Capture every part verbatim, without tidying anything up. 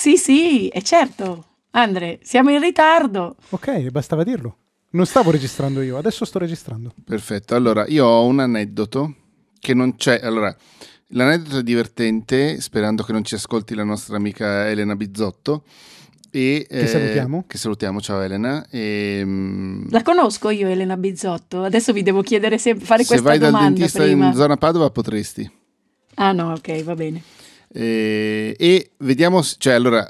Sì, sì, è certo. Andre, siamo in ritardo. Ok, bastava dirlo. Non stavo registrando io, adesso sto registrando. Perfetto, allora io ho un aneddoto che non c'è. Allora, l'aneddoto è divertente, sperando che non ci ascolti la nostra amica Elena Bizzotto. E, che salutiamo. Eh, che salutiamo, ciao Elena. E, mm, la conosco io Elena Bizzotto, adesso vi devo chiedere sempre, fare se questa domanda. Se vai dal dentista prima. In zona Padova potresti. Ah no, ok, va bene. Eh, e vediamo, cioè allora,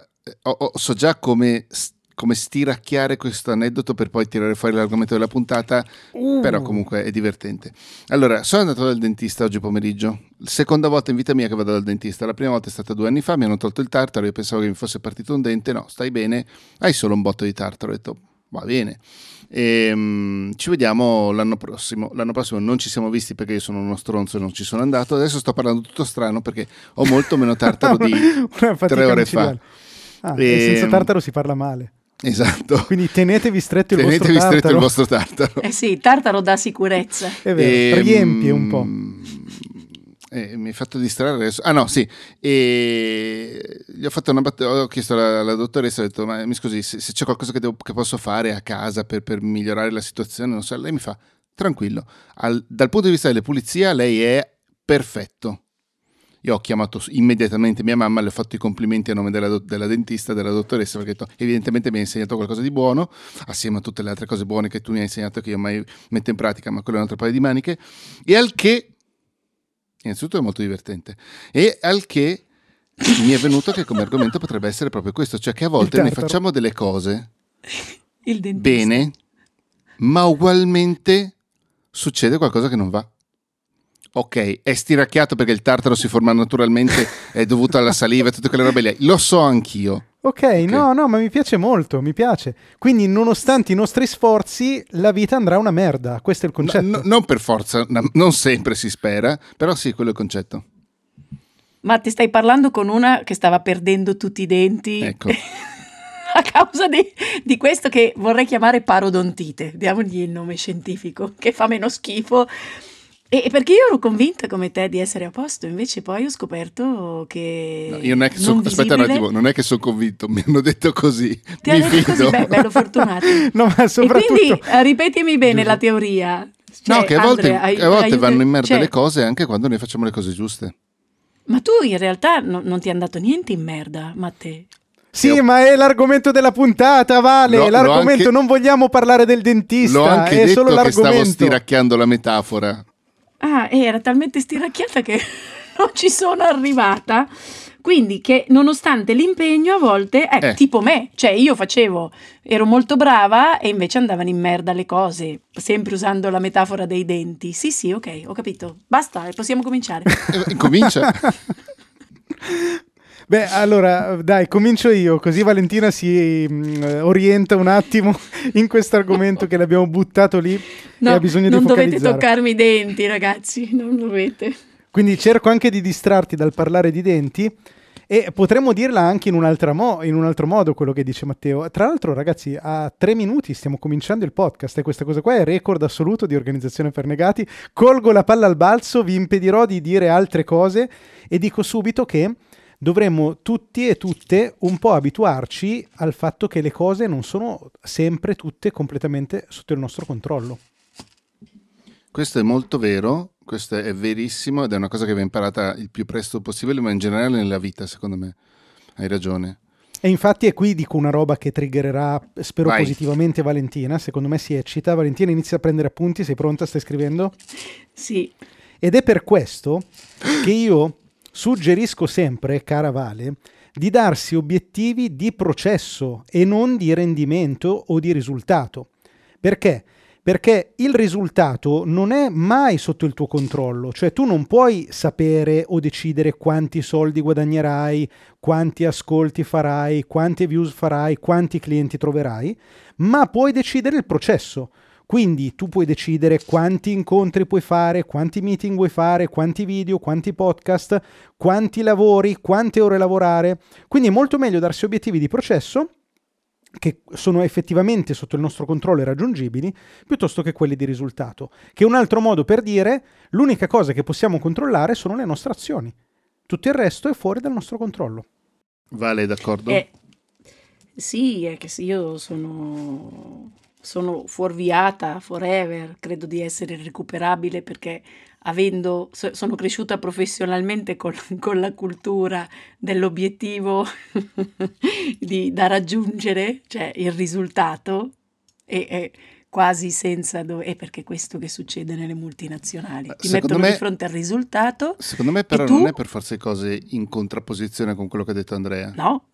oh, oh, so già come... St- come stiracchiare questo aneddoto per poi tirare fuori l'argomento della puntata, mm. però comunque è divertente. Allora, sono andato dal dentista oggi pomeriggio, seconda volta in vita mia che vado dal dentista, la prima volta è stata due anni fa, mi hanno tolto il tartaro, io pensavo che mi fosse partito un dente, no, stai bene, hai solo un botto di tartaro, ho detto va bene, e, um, ci vediamo l'anno prossimo, l'anno prossimo non ci siamo visti perché io sono uno stronzo e non ci sono andato, adesso sto parlando tutto strano perché ho molto meno tartaro di tre ore fa. Ah, e, e senza tartaro si parla male. Esatto. Quindi tenetevi stretto il tenetevi vostro tartaro. Tenetevi stretto il vostro tartaro. Eh sì, tartaro dà sicurezza. È vero, e, riempie un po'. Eh, mi hai fatto distrarre adesso. Ah no, sì. E... gli ho fatto una bat- ho chiesto alla, alla dottoressa, ho detto "Ma mi scusi, se, se c'è qualcosa che, devo, che posso fare a casa per, per migliorare la situazione", non so, lei mi fa "Tranquillo, al, dal punto di vista delle pulizie lei è perfetto". Io ho chiamato immediatamente mia mamma, le ho fatto i complimenti a nome della, della dentista, della dottoressa, perché to, evidentemente mi ha insegnato qualcosa di buono, assieme a tutte le altre cose buone che tu mi hai insegnato che io mai metto in pratica, ma quello è un altro paio di maniche. E al che, innanzitutto è molto divertente, e al che mi è venuto che come argomento potrebbe essere proprio questo, cioè che a volte noi facciamo delle cose il dentista bene, ma ugualmente succede qualcosa che non va. Ok, è stiracchiato perché il tartaro si forma naturalmente, è dovuto alla saliva e tutte quelle robe lì, lo so anch'io. Ok, okay. no, no, ma mi piace molto, mi piace. Quindi nonostante i nostri sforzi, la vita andrà una merda, questo è il concetto. No, no, non per forza, no, non sempre si spera, però sì, quello è il concetto. Ma ti stai parlando con una che stava perdendo tutti i denti? Ecco. A causa di, di questo che vorrei chiamare parodontite, diamogli il nome scientifico, che fa meno schifo. E perché io ero convinta come te di essere a posto, invece poi ho scoperto che no, io non è che sono aspetta un attimo, non è che sono convinto, mi hanno detto così. Ti hanno detto così, beh, bello fortunato. No, ma soprattutto... E quindi ripetimi bene giusto. La teoria. Cioè, no, che a volte, Andre, ai, a volte vanno in merda cioè, le cose anche quando noi facciamo le cose giuste. Ma tu in realtà no, non ti è andato niente in merda, ma te... Sì, ho... ma è l'argomento della puntata, Vale, no, l'argomento, anche... non vogliamo parlare del dentista, l'ho anche è detto solo l'argomento. Che stavo stiracchiando la metafora. Ah, era talmente stiracchiata che non ci sono arrivata. Quindi che nonostante l'impegno a volte, eh, eh. tipo me, cioè io facevo, ero molto brava e invece andavano in merda le cose, sempre usando la metafora dei denti. Sì, sì, ok, ho capito, basta, possiamo cominciare. Comincia. Beh, allora, dai, comincio io, così Valentina si mh, orienta un attimo in questo argomento che l'abbiamo buttato lì no, e ha bisogno di focalizzare. Non dovete toccarmi i denti, ragazzi, non dovete. Quindi cerco anche di distrarti dal parlare di denti e potremmo dirla anche in un, altro mo- in un altro modo quello che dice Matteo. Tra l'altro, ragazzi, a tre minuti stiamo cominciando il podcast e questa cosa qua è record assoluto di organizzazione per negati. Colgo la palla al balzo, vi impedirò di dire altre cose e dico subito che dovremmo tutti e tutte un po' abituarci al fatto che le cose non sono sempre tutte completamente sotto il nostro controllo. Questo è molto vero, questo è verissimo ed è una cosa che va imparata il più presto possibile, ma in generale nella vita, secondo me. Hai ragione. E infatti è qui dico una roba che triggererà, spero Vai. positivamente, Valentina. Secondo me si eccita. Valentina, inizia a prendere appunti. Sei pronta? Stai scrivendo? Sì. Ed è per questo che io... suggerisco sempre, cara Vale, di darsi obiettivi di processo e non di rendimento o di risultato. Perché? Perché il risultato non è mai sotto il tuo controllo, cioè tu non puoi sapere o decidere quanti soldi guadagnerai, quanti ascolti farai, quante views farai, quanti clienti troverai, ma puoi decidere il processo. Quindi tu puoi decidere quanti incontri puoi fare, quanti meeting vuoi fare, quanti video, quanti podcast, quanti lavori, quante ore lavorare. Quindi è molto meglio darsi obiettivi di processo che sono effettivamente sotto il nostro controllo e raggiungibili, piuttosto che quelli di risultato. Che è un altro modo per dire l'unica cosa che possiamo controllare sono le nostre azioni. Tutto il resto è fuori dal nostro controllo. Vale, d'accordo? Eh, sì, è che io sono, sono fuorviata forever, credo di essere irrecuperabile perché avendo, so, sono cresciuta professionalmente con, con la cultura dell'obiettivo di, da raggiungere, cioè il risultato, e, e quasi senza do- è perché questo che succede nelle multinazionali ti secondo mettono me, di fronte al risultato. Secondo me però non è per forza cose in contrapposizione con quello che ha detto Andrea. No,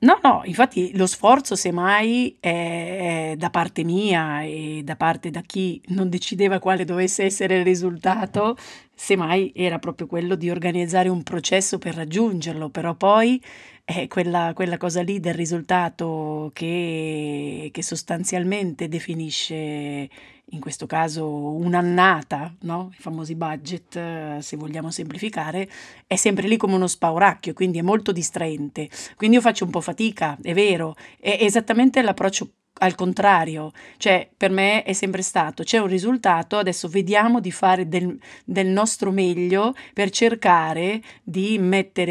no, no, infatti lo sforzo semmai è, è da parte mia e da parte da chi non decideva quale dovesse essere il risultato, semmai era proprio quello di organizzare un processo per raggiungerlo, però poi è quella, quella cosa lì del risultato che, che sostanzialmente definisce in questo caso un'annata, no? I famosi budget, se vogliamo semplificare, è sempre lì come uno spauracchio, quindi è molto distraente. Quindi io faccio un po' fatica, è vero, è esattamente l'approccio al contrario, cioè per me è sempre stato, c'è un risultato, adesso vediamo di fare del, del nostro meglio per cercare di mettere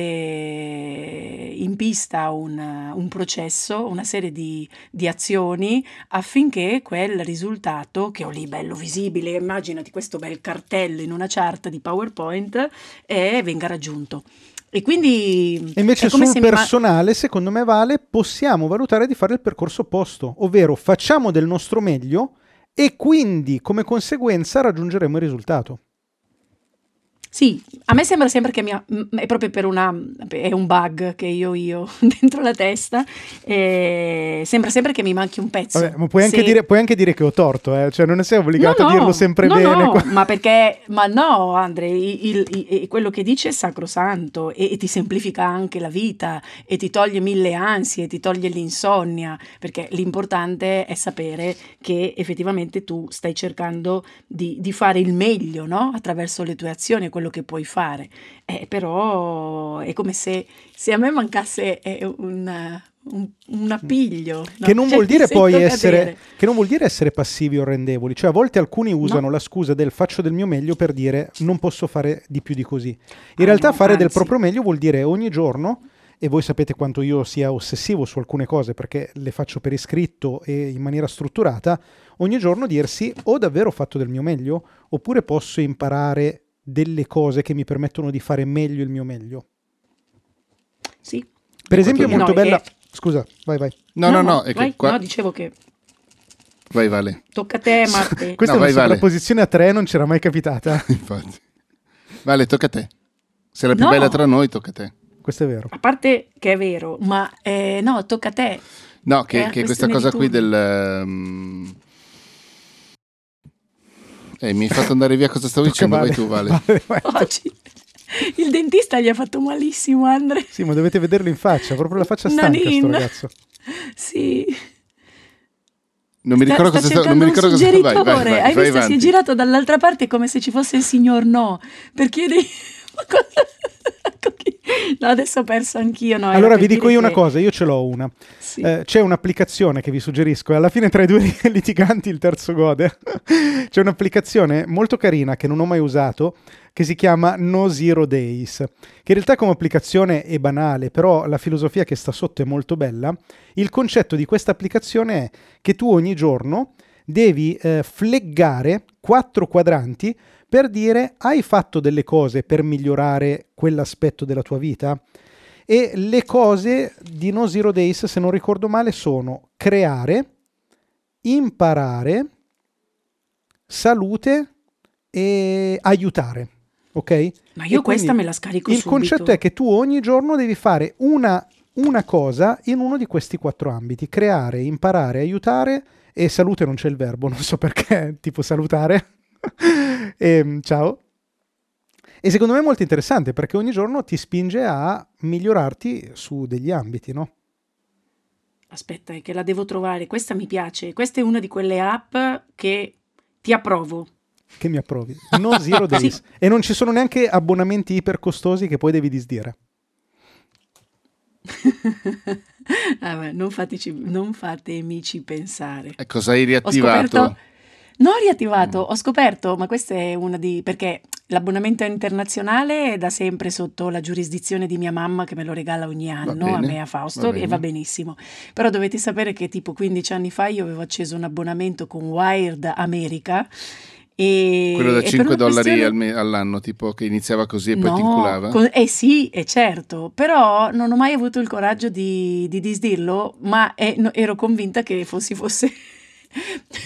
in pista un, un processo, una serie di, di azioni affinché quel risultato che ho lì bello visibile, immaginati questo bel cartello in una chart di PowerPoint, eh, venga raggiunto. E quindi e invece sul personale, ma... secondo me vale, possiamo valutare di fare il percorso opposto, ovvero facciamo del nostro meglio e quindi come conseguenza raggiungeremo il risultato. Sì, a me sembra sempre che mia, è proprio per una, è un bug che io io dentro la testa, eh, sembra sempre che mi manchi un pezzo. Vabbè, ma puoi, se... anche dire, puoi anche dire che ho torto, eh? Cioè non ne sei obbligato no, no, a dirlo sempre no, bene. No, ma perché, ma no Andre, il, il, il, quello che dice è sacrosanto e, e ti semplifica anche la vita e ti toglie mille ansie, ti toglie l'insonnia, perché l'importante è sapere che effettivamente tu stai cercando di, di fare il meglio, no? Attraverso le tue azioni, quello che puoi fare, eh, però è come se, se a me mancasse eh, un, un, un appiglio, no? Che non cioè, vuol dire poi essere cadere. Che non vuol dire essere passivi o rendevoli, cioè a volte alcuni usano no. la scusa del faccio del mio meglio per dire non posso fare di più di così, in ah, realtà no, fare anzi. Del proprio meglio vuol dire ogni giorno, e voi sapete quanto io sia ossessivo su alcune cose perché le faccio per iscritto e in maniera strutturata, ogni giorno dirsi ho davvero fatto del mio meglio oppure posso imparare delle cose che mi permettono di fare meglio il mio meglio. Sì. Per esempio è molto no, bella... È... Scusa, vai vai. No, no, no, no, no è vai, che qua... no, dicevo che... Vai Vale. Tocca a te, Marte. Questa no, è una posizione a tre, non c'era mai capitata. Infatti. Vale, tocca a te. Sei la più no. bella tra noi, tocca a te. Questo è vero. A parte che è vero, ma eh, no, tocca a te. No, che, che questa cosa qui del... Um... Eh, mi hai fatto andare via cosa stavo dicendo, vale. Vai tu Vale. Vale, vai tu. Oggi il dentista gli ha fatto malissimo Andre. Sì, ma dovete vederlo in faccia, proprio la faccia stanca Nanin. Sto ragazzo. Sì. Non mi ricordo sta, cosa sta, non mi ricordo cosa vai, vai, vai, hai vai, visto vai si è girato dall'altra parte come se ci fosse il signor No per chiedere no, adesso ho perso anch'io. No, allora vi dico io che... una cosa, io ce l'ho una. Sì. Eh, c'è un'applicazione che vi suggerisco e alla fine tra i due litiganti il terzo gode. C'è un'applicazione molto carina che non ho mai usato che si chiama No Zero Days, che in realtà come applicazione è banale, però la filosofia che sta sotto è molto bella. Il concetto di questa applicazione è che tu ogni giorno devi eh, fleggare quattro quadranti per dire hai fatto delle cose per migliorare quell'aspetto della tua vita? E le cose di No Zero Days, se non ricordo male, sono creare, imparare, salute e aiutare. Ok? Ma io questa me la scarico subito. Il concetto è che tu ogni giorno devi fare una, una cosa in uno di questi quattro ambiti. Creare, imparare, aiutare e salute non c'è il verbo, non so perché, tipo salutare. E, ciao. E secondo me è molto interessante perché ogni giorno ti spinge a migliorarti su degli ambiti, no? Aspetta, è che la devo trovare. Questa mi piace. Questa è una di quelle app che ti approvo. Che mi approvi? No Zero Days. Sì. E non ci sono neanche abbonamenti iper costosi che poi devi disdire. Ah, beh, non, fateci, non fatemici pensare. E cosa hai riattivato? Ho scoperto... No, ho riattivato, ho scoperto, ma questa è una di... perché L'abbonamento internazionale è da sempre sotto la giurisdizione di mia mamma, che me lo regala ogni anno, a me, a Fausto, e va benissimo. Però dovete sapere che tipo quindici anni fa io avevo acceso un abbonamento con Wired America. E, quello da cinque dollari questione... all'anno, tipo, che iniziava così e poi no, ti inculava? Co- eh sì, è certo, però non ho mai avuto il coraggio di, di disdirlo, ma è, no, ero convinta che fossi fosse...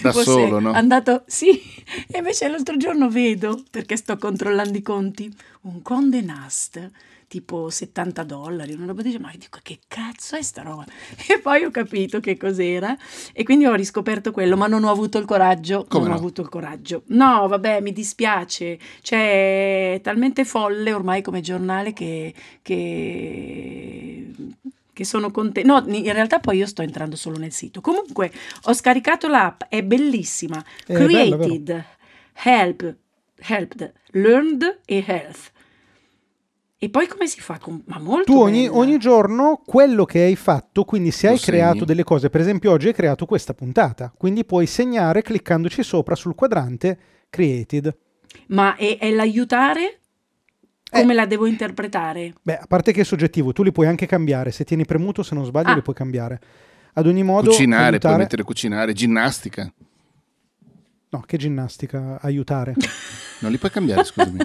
da solo, no? Andato, sì, e invece l'altro giorno vedo, perché sto controllando i conti, un Conde Nast tipo settanta dollari, una roba di... ma io dico, che cazzo è sta roba? E poi ho capito che cos'era e quindi ho riscoperto quello, ma non ho avuto il coraggio. Come non no? ho avuto il coraggio. No, vabbè, mi dispiace, cioè è talmente folle ormai come giornale che... che... che sono contenta. No, in realtà poi io sto entrando solo nel sito. Comunque ho scaricato l'app, è bellissima. È Created, bello, Help, Helped, Learned e Health. E poi come si fa? Con... ma molto tu ogni, ogni giorno quello che hai fatto, quindi se lo hai segni. Creato delle cose, per esempio oggi hai creato questa puntata, quindi puoi segnare cliccandoci sopra sul quadrante Created. Ma è, è l'aiutare? Come eh. la devo interpretare? Beh, a parte che è soggettivo, tu li puoi anche cambiare, se tieni premuto, se non sbaglio, ah. li puoi cambiare. Ad ogni modo... cucinare, aiutare... puoi mettere cucinare, ginnastica. No, che ginnastica? Aiutare. Non li puoi cambiare, scusami.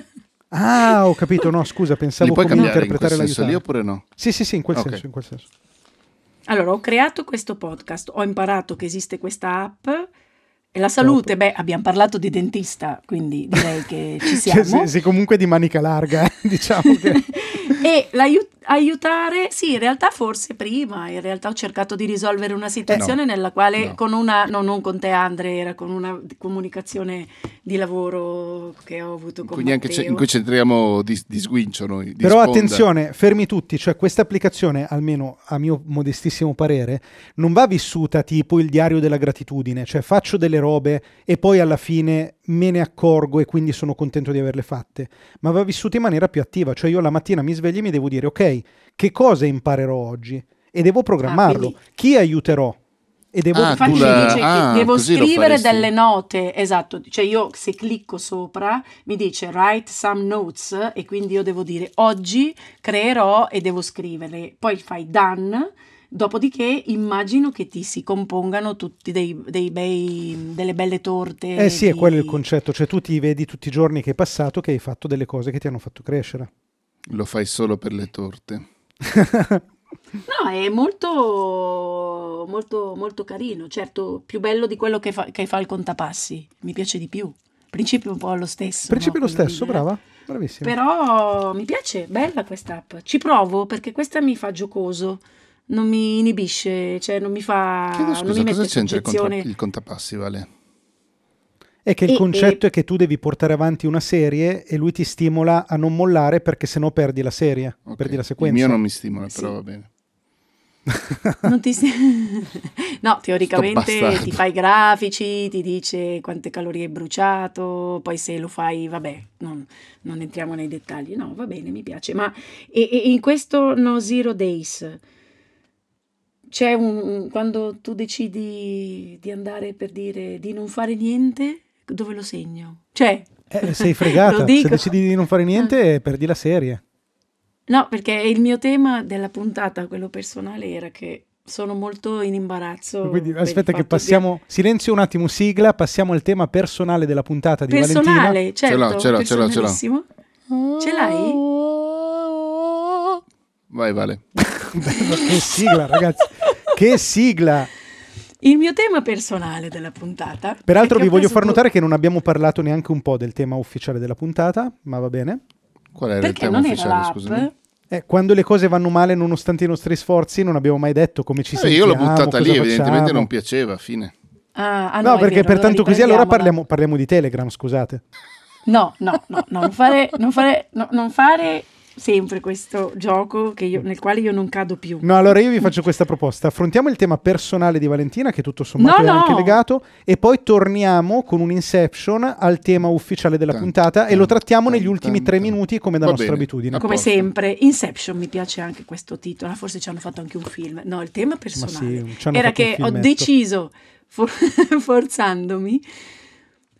Ah, ho capito, no, scusa, pensavo come interpretare l'aiutare. Li puoi cambiare in quel senso lì oppure no? Sì, sì, sì, in quel okay. senso, in quel senso. Allora, ho creato questo podcast, ho imparato che esiste questa app... E la salute, beh, abbiamo parlato di dentista, quindi direi che ci siamo. Cioè, sì, sì, comunque di manica larga, eh, diciamo che... E l'aiutare, sì, in realtà forse prima, in realtà ho cercato di risolvere una situazione eh no, nella quale no. con una, no, non con te Andre, era con una comunicazione di lavoro che ho avuto con Matteo. Anche in cui c'entriamo di, di sguincio noi. Di Però sponda. Attenzione, fermi tutti, cioè questa applicazione, almeno a mio modestissimo parere, non va vissuta tipo il diario della gratitudine, cioè faccio delle robe e poi alla fine me ne accorgo e quindi sono contento di averle fatte, ma va vissuta in maniera più attiva, cioè io la mattina mi sveglio e mi devo dire ok, che cosa imparerò oggi e devo programmarlo, ah, chi aiuterò e devo ah, infatti la... dice ah, che devo scrivere delle note, esatto, cioè io se clicco sopra mi dice write some notes e quindi io devo dire oggi creerò e devo scrivere, poi fai done. Dopodiché immagino che ti si compongano tutti dei, dei bei, delle belle torte. Eh sì, di... è quello il concetto, cioè tu ti vedi tutti i giorni che hai passato che hai fatto delle cose che ti hanno fatto crescere. Lo fai solo per le torte. No, è molto, molto, molto carino, certo, più bello di quello che fa, che fa il contapassi, mi piace di più. Principio un po' lo stesso. Principio no? lo stesso, quindi, brava, bravissima. Però mi piace, bella quest'app, ci provo perché questa mi fa giocoso. Non mi inibisce, cioè non mi fa... Chiedo scusa, non mi mette cosa c'entra il, contra, il contapassi, Vale? È che il e, concetto e... è che tu devi portare avanti una serie e lui ti stimola a non mollare perché sennò perdi la serie, okay. perdi la sequenza. Il mio non mi stimola, però sì. va bene. Non ti sti- no, teoricamente ti fa i grafici, ti dice quante calorie hai bruciato, poi se lo fai, vabbè, non, non entriamo nei dettagli. No, va bene, mi piace. Ma e, e in questo No Zero Days... C'è un, un quando tu decidi di andare per dire di non fare niente, dove lo segno? Cioè, eh, sei fregata, se decidi di non fare niente, no. perdi la serie. No, perché il mio tema della puntata, quello personale, era che sono molto in imbarazzo. Quindi, aspetta che passiamo, che... silenzio un attimo, sigla, passiamo al tema personale della puntata di personale, Valentina. Personale, certo, ce l'ho, ce l'ho, personalissimo. Ce l'ho. Ce l'hai? Vai, Vale. Che sigla, ragazzi. Che sigla! Il mio tema personale della puntata. Peraltro vi voglio far notare che non abbiamo parlato neanche un po' del tema ufficiale della puntata, ma va bene. Qual era il tema ufficiale, scusami? Eh, quando le cose vanno male nonostante i nostri sforzi, non abbiamo mai detto come ci eh, sentiamo. Io l'ho buttata lì, facciamo. Evidentemente non piaceva, fine. Ah, ah, no, no perché vero, pertanto così allora parliamo, parliamo di Telegram, scusate. No, no, no, no non fare, non fare, no, non fare... sempre questo gioco che io, nel quale io non cado più. No, allora io vi faccio questa proposta. Affrontiamo il tema personale di Valentina, che tutto sommato no, è no. anche legato, e poi torniamo con un inception al tema ufficiale della tant, puntata tant, e lo trattiamo tant, negli ultimi tant, tre tant. minuti come da Va nostra bene, abitudine. Come apposta. Sempre. Inception, mi piace anche questo titolo. Forse ci hanno fatto anche un film. No, il tema personale sì, era che ho deciso, for- forzandomi,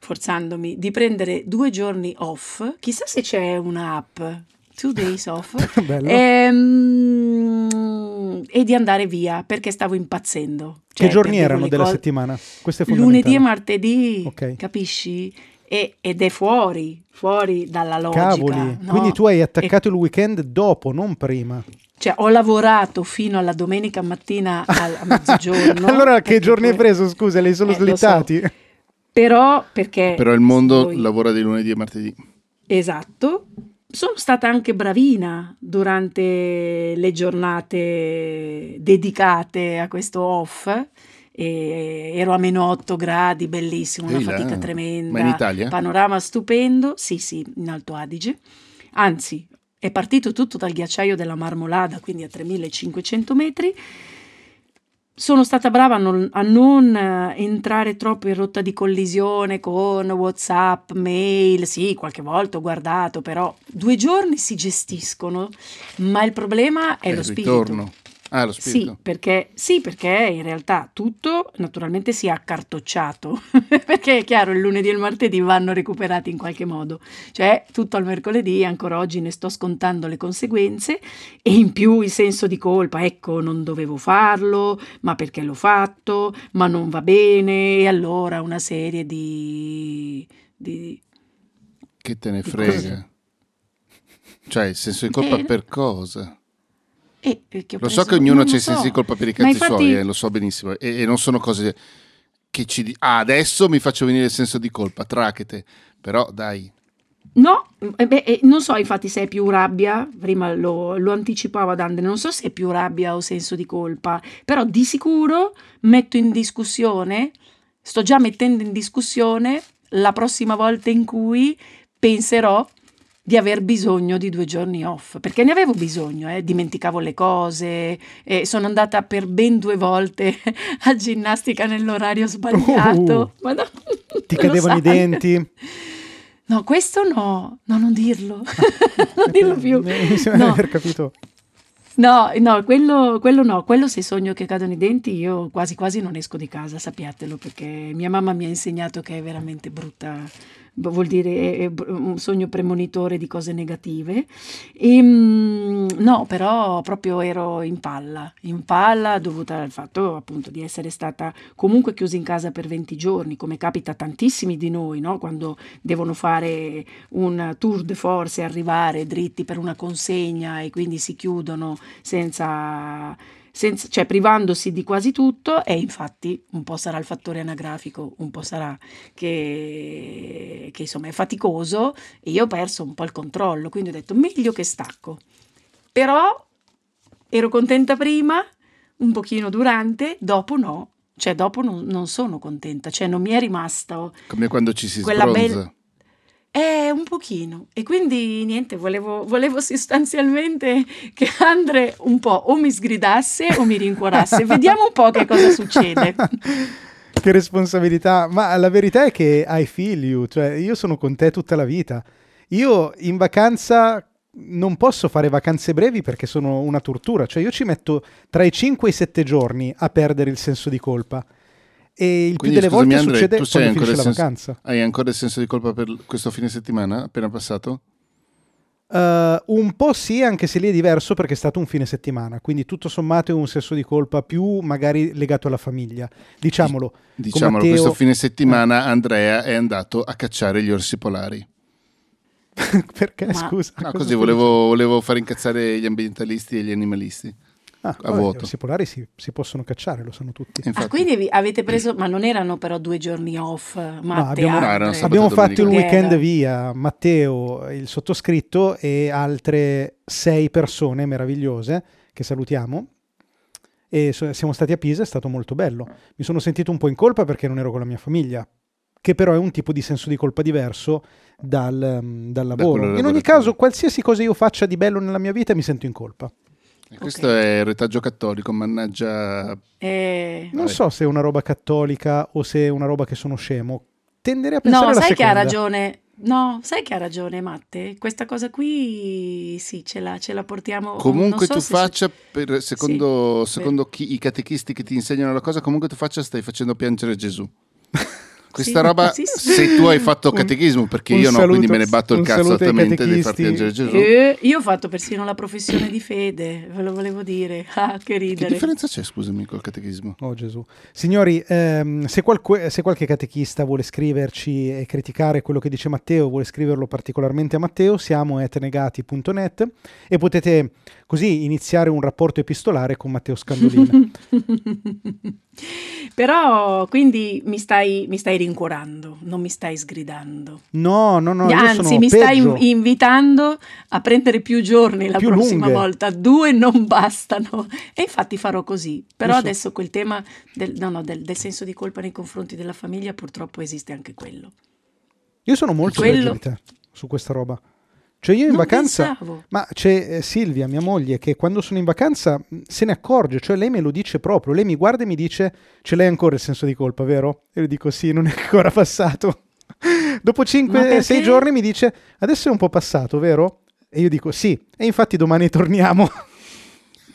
forzandomi, di prendere due giorni off. Chissà se c'è un'app, two days off, e, um, e di andare via, perché stavo impazzendo. Cioè, che giorni erano della col... settimana? Questo è fondamentale. Lunedì e martedì, okay. Capisci? E, ed è fuori, fuori dalla logica. Cavoli, no? Quindi tu hai attaccato e... il weekend dopo, non prima. Cioè, ho lavorato fino alla domenica mattina al, a mezzogiorno. Allora che giorni hai preso, scusa? Li hai solo eh, slittati? Lo so. Però perché... Però il mondo poi... lavora di lunedì e martedì. Esatto. Sono stata anche bravina durante le giornate dedicate a questo off. E ero a meno otto gradi, bellissimo, una Eila. fatica tremenda. Ma in Italia? Panorama stupendo. Sì, sì, in Alto Adige. Anzi, è partito tutto dal ghiacciaio della Marmolada, quindi a tremilacinquecento metri. Sono stata brava a non, a non entrare troppo in rotta di collisione con WhatsApp, mail. Sì, qualche volta ho guardato, però due giorni si gestiscono, ma il problema è, è lo spirito. Ah, lo spirito. Sì, perché, sì, perché in realtà tutto naturalmente si è accartocciato, perché è chiaro, il lunedì e il martedì vanno recuperati in qualche modo, cioè tutto al mercoledì, ancora oggi ne sto scontando le conseguenze, e in più il senso di colpa, ecco, non dovevo farlo, ma perché l'ho fatto, ma non va bene, e allora una serie di... di che te ne frega? Cose. Cioè il senso di colpa eh, per cosa? Eh, ho lo so che ognuno c'è senso di colpa per i cazzi infatti... suoi, eh, lo so benissimo, e, e non sono cose che ci di... ah, adesso mi faccio venire il senso di colpa, trachete, però dai. No, eh beh, eh, non so infatti se è più rabbia, prima lo, lo anticipavo ad Andre, non so se è più rabbia o senso di colpa, però di sicuro metto in discussione, sto già mettendo in discussione la prossima volta in cui penserò di aver bisogno di due giorni off, perché ne avevo bisogno, eh? Dimenticavo le cose, eh, sono andata per ben due volte a ginnastica nell'orario sbagliato. Uh, no, ti cadevano i denti? No, questo no, no, non dirlo, ah, non dirlo più. Mi sembra di aver capito. No, no, quello, quello no, quello se sogno che cadono i denti io quasi quasi non esco di casa, sappiatelo, perché mia mamma mi ha insegnato che è veramente brutta, vuol dire è un sogno premonitore di cose negative. E, no, però proprio ero in palla, in palla dovuta al fatto appunto di essere stata comunque chiusa in casa per venti giorni, come capita a tantissimi di noi, no? Quando devono fare un tour de force e arrivare dritti per una consegna e quindi si chiudono senza... senza, cioè privandosi di quasi tutto. E infatti un po' sarà il fattore anagrafico, un po' sarà che, che insomma è faticoso, e io ho perso un po' il controllo, quindi ho detto meglio che stacco. Però ero contenta prima, un pochino durante, dopo no, cioè dopo non, non sono contenta, cioè non mi è rimasta come quando ci si sbronza bella... Eh, un pochino. E quindi niente, volevo, volevo sostanzialmente che Andre un po' o mi sgridasse o mi rincuorasse. Vediamo un po' che cosa succede. Che responsabilità. Ma la verità è che I feel you, cioè io sono con te tutta la vita. Io in vacanza non posso fare vacanze brevi perché sono una tortura, cioè io ci metto tra i cinque e i sette giorni a perdere il senso di colpa. E il Quindi, più delle volte Andrei, succede tu quando finisce la senso, vacanza. Hai ancora il senso di colpa per questo fine settimana appena passato? Uh, un po' sì, anche se lì è diverso perché è stato un fine settimana, quindi tutto sommato è un senso di colpa più magari legato alla famiglia, diciamolo. Diciamolo, Matteo, questo fine settimana Andrea è andato a cacciare gli orsi polari. Perché? Ma, scusa. No, così volevo, volevo far incazzare gli ambientalisti e gli animalisti. Ah, a vuoto. Gli orsi polari si, si possono cacciare, lo sanno tutti. Ah, quindi avete preso, ma non erano però due giorni off? No, abbiamo, abbiamo fatto il weekend via, Matteo, il sottoscritto e altre sei persone meravigliose che salutiamo, e so, siamo stati a Pisa, è stato molto bello. Mi sono sentito un po' in colpa perché non ero con la mia famiglia, che però è un tipo di senso di colpa diverso dal, dal lavoro. In ogni caso, qualsiasi cosa io faccia di bello nella mia vita mi sento in colpa. E questo okay. È il retaggio cattolico, mannaggia. Eh... Non so se è una roba cattolica o se è una roba che sono scemo. Tenderei a pensare no, alla seconda. No, sai che ha ragione. No, sai che ha ragione, Matte. Questa cosa qui sì, ce la, ce la portiamo. Comunque so tu faccia, ce... per, secondo, sì, secondo per... chi, i catechisti che ti insegnano la cosa, comunque tu faccia stai facendo piangere Gesù. Questa sì, roba, sì, sì. Se tu hai fatto catechismo, perché un, io no, saluto, quindi me ne batto il cazzo altamente di far piangere Gesù. Eh, io ho fatto persino la professione di fede, ve lo volevo dire. Ah, che ridere. Che differenza c'è, scusami, col catechismo? Oh Gesù. Signori, ehm, se, qualque, se qualche catechista vuole scriverci e criticare quello che dice Matteo, vuole scriverlo particolarmente a Matteo, siamo at negati punto net e potete così iniziare un rapporto epistolare con Matteo Scandolin. Però quindi mi stai, mi stai rincuorando, non mi stai sgridando. No, no, no. Anzi, sono mi peggio. Stai invitando a prendere più giorni la più prossima lunghe. volta. Due non bastano. E infatti farò così. Però Questo. adesso quel tema del, no, no, del, del senso di colpa nei confronti della famiglia, purtroppo esiste anche quello. Io sono molto quello... leggero su questa roba. Cioè io in non vacanza, pensavo. ma c'è Silvia, mia moglie, che quando sono in vacanza se ne accorge, cioè lei me lo dice proprio, lei mi guarda e mi dice, ce l'hai ancora il senso di colpa, vero? E io dico sì, non è ancora passato. Dopo cinque sei giorni mi dice, adesso è un po' passato, vero? E io dico sì, e infatti domani torniamo.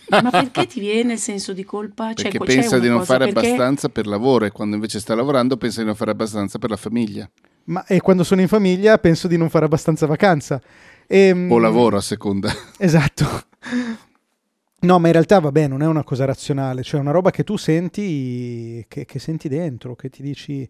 Ma perché ti viene il senso di colpa? Perché cioè, pensa di non cosa, fare perché... abbastanza per lavoro, e quando invece sta lavorando pensa di non fare abbastanza per la famiglia. Ma e quando sono in famiglia penso di non fare abbastanza vacanza. E, o lavoro a seconda. Esatto. No, ma in realtà vabbè, non è una cosa razionale, cioè è una roba che tu senti, che, che senti dentro, che ti dici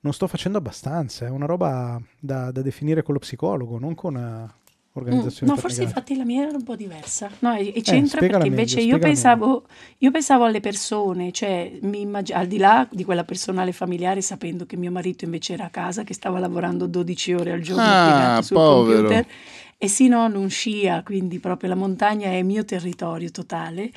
non sto facendo abbastanza, è una roba da, da definire con lo psicologo, non con un'organizzazione. Mm, no, forse infatti la mia era un po' diversa. No, e, e c'entra eh, perché invece meglio, io pensavo io pensavo alle persone, cioè mi immag- al di là di quella personale familiare, sapendo che mio marito invece era a casa, che stava lavorando dodici ore al giorno ah, sul povero. computer. E sì, no, non scia, quindi proprio la montagna è il mio territorio totale,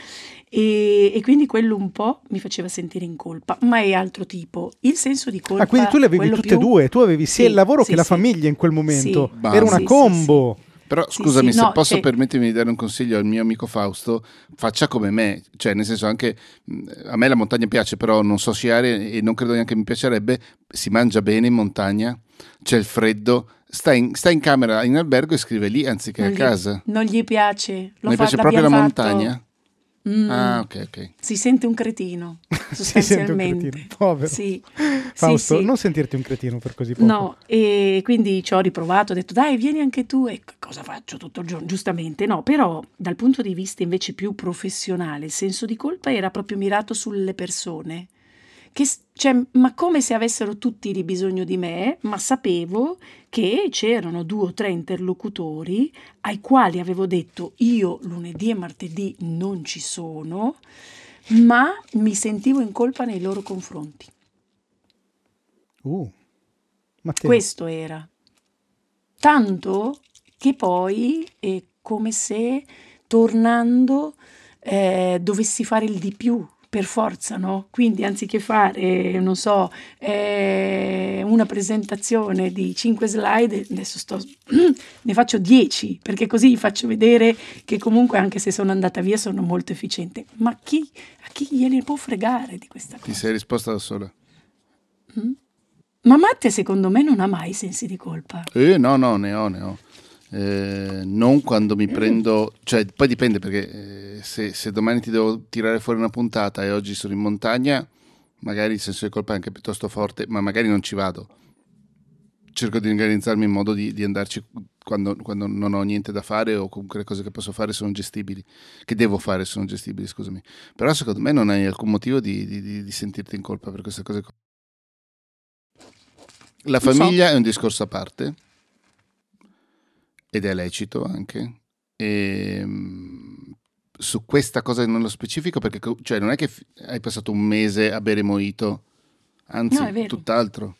e, e quindi quello un po' mi faceva sentire in colpa, ma è altro tipo, il senso di colpa... Ah, quindi tu le avevi tutte più... e due, tu avevi sia sì, il lavoro sì, che sì, la famiglia in quel momento, sì, era una sì, combo... Sì, sì. Però scusami, sì, sì, no, se posso cioè... permettermi di dare un consiglio al mio amico Fausto, faccia come me, cioè nel senso anche a me la montagna piace, però non so sciare e non credo neanche mi piacerebbe, si mangia bene in montagna, c'è il freddo, sta in, sta in camera in albergo e scrive lì anziché non a gli, casa. Non gli piace. Lo non gli piace proprio la fatto... montagna? Mm. Ah, ok, ok. Si sente un cretino, sostanzialmente. Si sente un cretino, povero. Sì. Fausto, sì, sì. non sentirti un cretino per così poco. No, e quindi ci ho riprovato, ho detto dai, vieni anche tu. E cosa faccio tutto il giorno? Giustamente no, però dal punto di vista invece più professionale, il senso di colpa era proprio mirato sulle persone. Che, cioè, ma come se avessero tutti di bisogno di me, ma sapevo che c'erano due o tre interlocutori ai quali avevo detto io lunedì e martedì non ci sono, ma mi sentivo in colpa nei loro confronti. Uh, Matteo. Questo era. Tanto che poi è come se tornando eh, dovessi fare il di più. Per forza, no? Quindi anziché fare, non so, eh, una presentazione di cinque slide, adesso sto, ne faccio dieci, perché così faccio vedere che comunque anche se sono andata via sono molto efficiente. Ma chi, a chi gliene può fregare di questa cosa? Ti sei risposta da sola. Mm? Ma Matte secondo me non ha mai sensi di colpa. Eh, no, no, ne ho, ne ho. Eh, non quando mi prendo, cioè poi dipende perché eh, se, se domani ti devo tirare fuori una puntata e oggi sono in montagna, magari il senso di colpa è anche piuttosto forte, ma magari non ci vado. Cerco di organizzarmi in modo di, di andarci quando, quando non ho niente da fare o comunque le cose che posso fare sono gestibili, che devo fare sono gestibili, scusami. Però secondo me non hai alcun motivo di, di, di sentirti in colpa per queste cose. La famiglia so. è un discorso a parte. Ed è lecito anche, e, su questa cosa nello specifico, perché cioè, non è che f- hai passato un mese a bere mojito, anzi no, tutt'altro,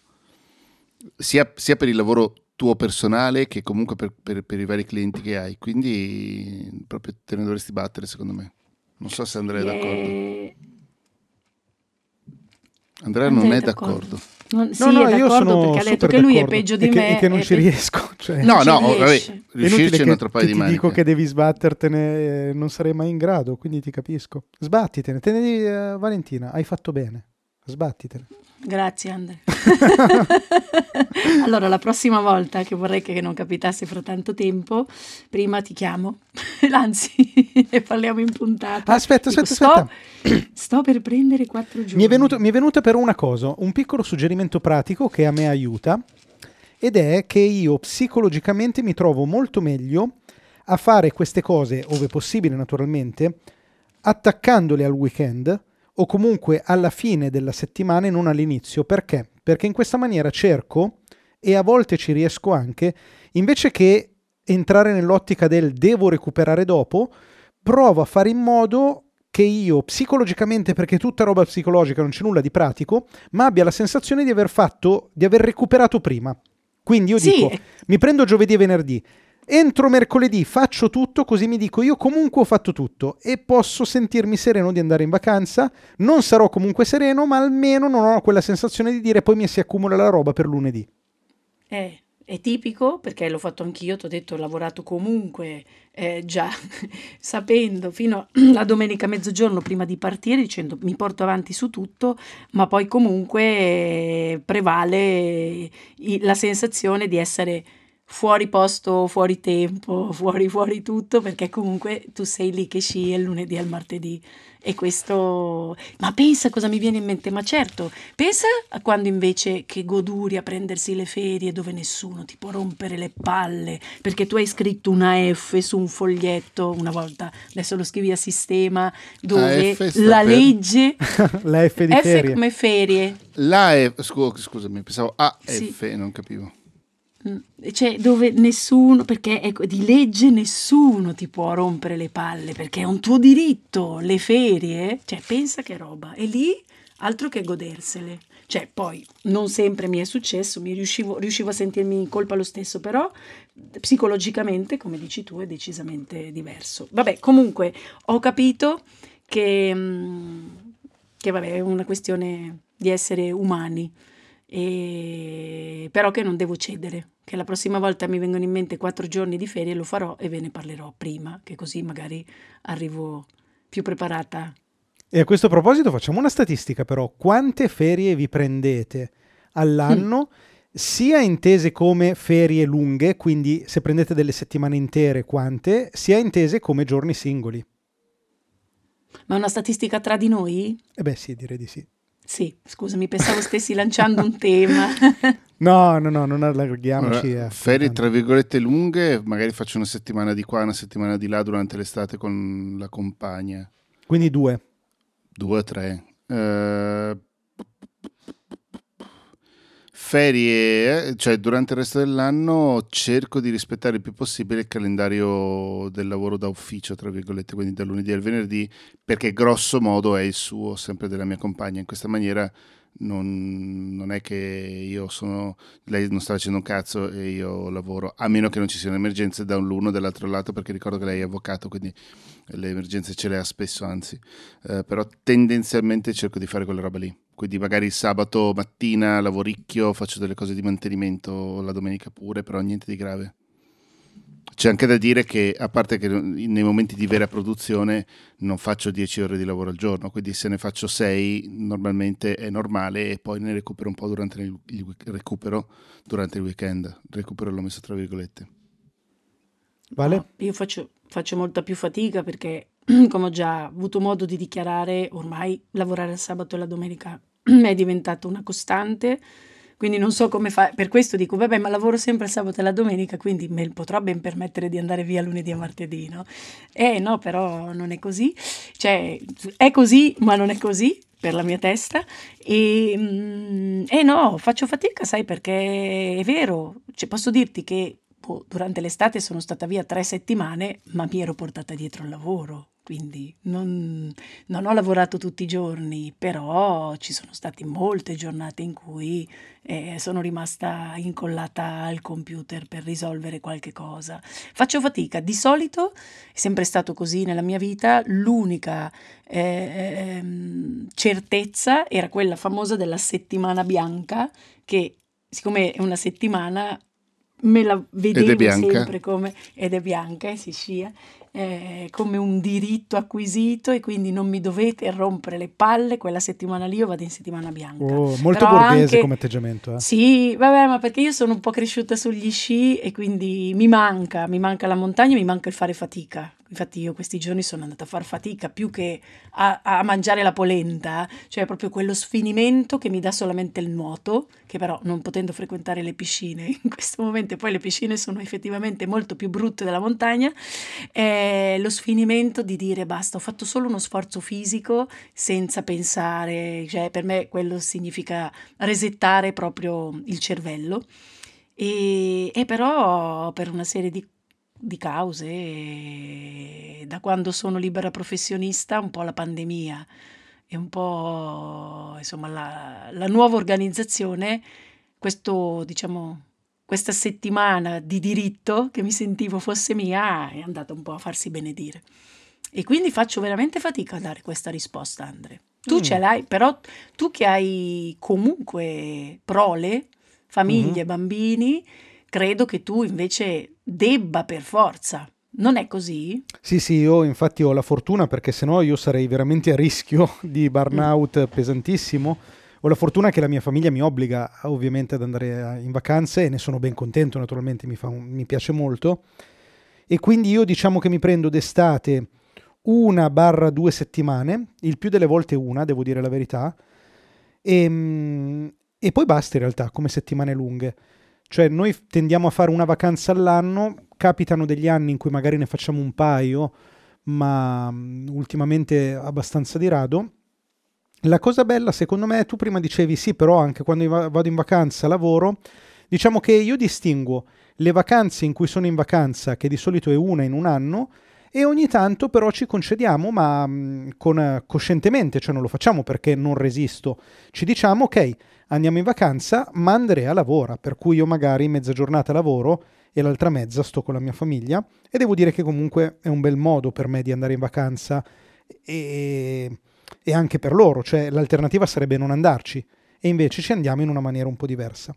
sia, sia per il lavoro tuo personale che comunque per, per, per i vari clienti che hai, quindi proprio te ne dovresti battere secondo me, non so se Andrea è d'accordo. Andrea non è d'accordo. Non, no, sì, no, è io sono perché ha detto che lui è peggio di e me. Che, e che non ci pe... riesco. Cioè, no, no, vabbè, riuscirci è un'altra paio di maniche. Ti dico che devi sbattertene, eh, non sarei mai in grado, quindi ti capisco. Sbattitene, te ne devi, eh, Valentina, hai fatto bene, sbattitene. Grazie Andrea. Allora, la prossima volta, che vorrei che non capitasse fra tanto tempo, prima ti chiamo, anzi ne parliamo in puntata. Aspetta, Dico, aspetta, sto, aspetta. Sto per prendere quattro giorni. Mi è venuto, mi è venuto però una cosa, un piccolo suggerimento pratico che a me aiuta, ed è che io psicologicamente mi trovo molto meglio a fare queste cose, ove possibile naturalmente, attaccandole al weekend o comunque alla fine della settimana e non all'inizio. Perché? Perché in questa maniera cerco, e a volte ci riesco anche, invece che entrare nell'ottica del devo recuperare dopo, provo a fare in modo che io psicologicamente, perché tutta roba psicologica, non c'è nulla di pratico, ma abbia la sensazione di aver fatto, di aver recuperato prima. Quindi io sì. dico, mi prendo giovedì e venerdì, entro mercoledì faccio tutto, così mi dico io comunque ho fatto tutto e posso sentirmi sereno di andare in vacanza. Non sarò comunque sereno, ma almeno non ho quella sensazione di dire poi mi si accumula la roba per lunedì. Eh, è tipico, perché l'ho fatto anch'io, ti ho detto, ho lavorato comunque eh, già sapendo fino alla domenica mezzogiorno prima di partire, dicendo mi porto avanti su tutto, ma poi comunque eh, prevale la sensazione di essere fuori posto, fuori tempo, fuori fuori tutto, perché comunque tu sei lì che sci il lunedì al martedì. E questo, ma pensa cosa mi viene in mente, ma certo, pensa a quando invece che goduri a prendersi le ferie dove nessuno ti può rompere le palle, perché tu hai scritto una F su un foglietto una volta, adesso lo scrivi a sistema, dove la, la legge la F di F ferie. Come ferie, la F, scu- scusami, pensavo A F, sì. Non capivo. Cioè, dove nessuno, perché ecco, di legge nessuno ti può rompere le palle, perché è un tuo diritto, le ferie, cioè pensa che roba, e lì altro che godersele. Cioè, poi non sempre mi è successo, mi riuscivo, riuscivo a sentirmi in colpa lo stesso, però psicologicamente, come dici tu, è decisamente diverso. Vabbè, comunque ho capito che, che vabbè, è una questione di essere umani. E... però che non devo cedere, che la prossima volta mi vengono in mente quattro giorni di ferie, lo farò e ve ne parlerò prima, che così magari arrivo più preparata. E a questo proposito facciamo una statistica però, quante ferie vi prendete all'anno, mm. sia intese come ferie lunghe, quindi se prendete delle settimane intere quante, sia intese come giorni singoli. Ma una statistica tra di noi? Eh beh sì, direi di sì. Sì, scusami, pensavo stessi lanciando un tema. No, no, no, non allarghiamoci. Allora, ferie tra virgolette lunghe, magari faccio una settimana di qua, una settimana di là durante l'estate con la compagna. Quindi due. Due o tre. Uh, ferie, cioè durante il resto dell'anno cerco di rispettare il più possibile il calendario del lavoro da ufficio, tra virgolette, quindi dal lunedì al venerdì, perché grosso modo è il suo, sempre della mia compagna. In questa maniera non, non è che io sono, lei non sta facendo un cazzo e io lavoro, a meno che non ci siano emergenze da l'uno o dall'altro lato, perché ricordo che lei è avvocato, quindi le emergenze ce le ha spesso, anzi, eh, però tendenzialmente cerco di fare quella roba lì. Quindi magari sabato mattina lavoricchio, faccio delle cose di mantenimento, la domenica pure, però niente di grave. C'è anche da dire che, a parte che nei momenti di vera produzione non faccio dieci ore di lavoro al giorno, quindi se ne faccio sei normalmente è normale, e poi ne recupero un po' durante il, il recupero durante il weekend. Recupero l'ho messo tra virgolette. Vale? No, io faccio, faccio molta più fatica perché, come ho già avuto modo di dichiarare, ormai lavorare il sabato e la domenica è diventata una costante, quindi non so come fare. Per questo dico, vabbè, ma lavoro sempre il sabato e la domenica, quindi me potrò ben permettere di andare via lunedì e martedì, no? Eh no, però non è così, cioè è così, ma non è così per la mia testa, e eh no, faccio fatica, sai, perché è vero, cioè, posso dirti che oh, durante l'estate sono stata via tre settimane, ma mi ero portata dietro il lavoro. Quindi non, non ho lavorato tutti i giorni, però ci sono state molte giornate in cui eh, sono rimasta incollata al computer per risolvere qualche cosa. Faccio fatica, di solito è sempre stato così nella mia vita, l'unica eh, ehm, certezza era quella famosa della settimana bianca, che siccome è una settimana me la vedevo sempre come ed è bianca e si scia, eh, come un diritto acquisito, e quindi non mi dovete rompere le palle, quella settimana lì io vado in settimana bianca. Oh, molto Però borghese anche, come atteggiamento. Eh. Sì, vabbè, ma perché io sono un po' cresciuta sugli sci e quindi mi manca, mi manca la montagna, mi manca il fare fatica. Infatti io questi giorni sono andata a far fatica più che a, a mangiare la polenta, cioè proprio quello sfinimento che mi dà solamente il nuoto, che però non potendo frequentare le piscine in questo momento, e poi le piscine sono effettivamente molto più brutte della montagna, eh, lo sfinimento di dire basta, ho fatto solo uno sforzo fisico senza pensare, cioè per me quello significa resettare proprio il cervello, e, e però per una serie di di cause, da quando sono libera professionista un po' la pandemia e un po' insomma la, la nuova organizzazione, questo diciamo questa settimana di diritto che mi sentivo fosse mia è andata un po' a farsi benedire, e quindi faccio veramente fatica a dare questa risposta. Andre, tu mm. ce l'hai, però tu che hai comunque prole, famiglie, mm. bambini, credo che tu invece debba per forza. Non è così? Sì, sì, io infatti ho la fortuna, perché sennò io sarei veramente a rischio di burnout pesantissimo. Ho la fortuna che la mia famiglia mi obbliga ovviamente ad andare in vacanze e ne sono ben contento, naturalmente mi, fa un, mi piace molto. E quindi io diciamo che mi prendo d'estate una barra due settimane, il più delle volte una, devo dire la verità, e, e poi basta in realtà come settimane lunghe. Cioè noi tendiamo a fare una vacanza all'anno, capitano degli anni in cui magari ne facciamo un paio, ma ultimamente abbastanza di rado. La cosa bella secondo me, tu prima dicevi sì, però anche quando vado in vacanza lavoro, diciamo che io distingo le vacanze in cui sono in vacanza, che di solito è una in un anno, e ogni tanto però ci concediamo, ma con, coscientemente, cioè non lo facciamo perché non resisto, ci diciamo ok, andiamo in vacanza, ma Andrea lavora, per cui io magari mezza giornata lavoro e l'altra mezza sto con la mia famiglia, e devo dire che comunque è un bel modo per me di andare in vacanza e, e anche per loro, cioè l'alternativa sarebbe non andarci, e invece ci andiamo in una maniera un po' diversa.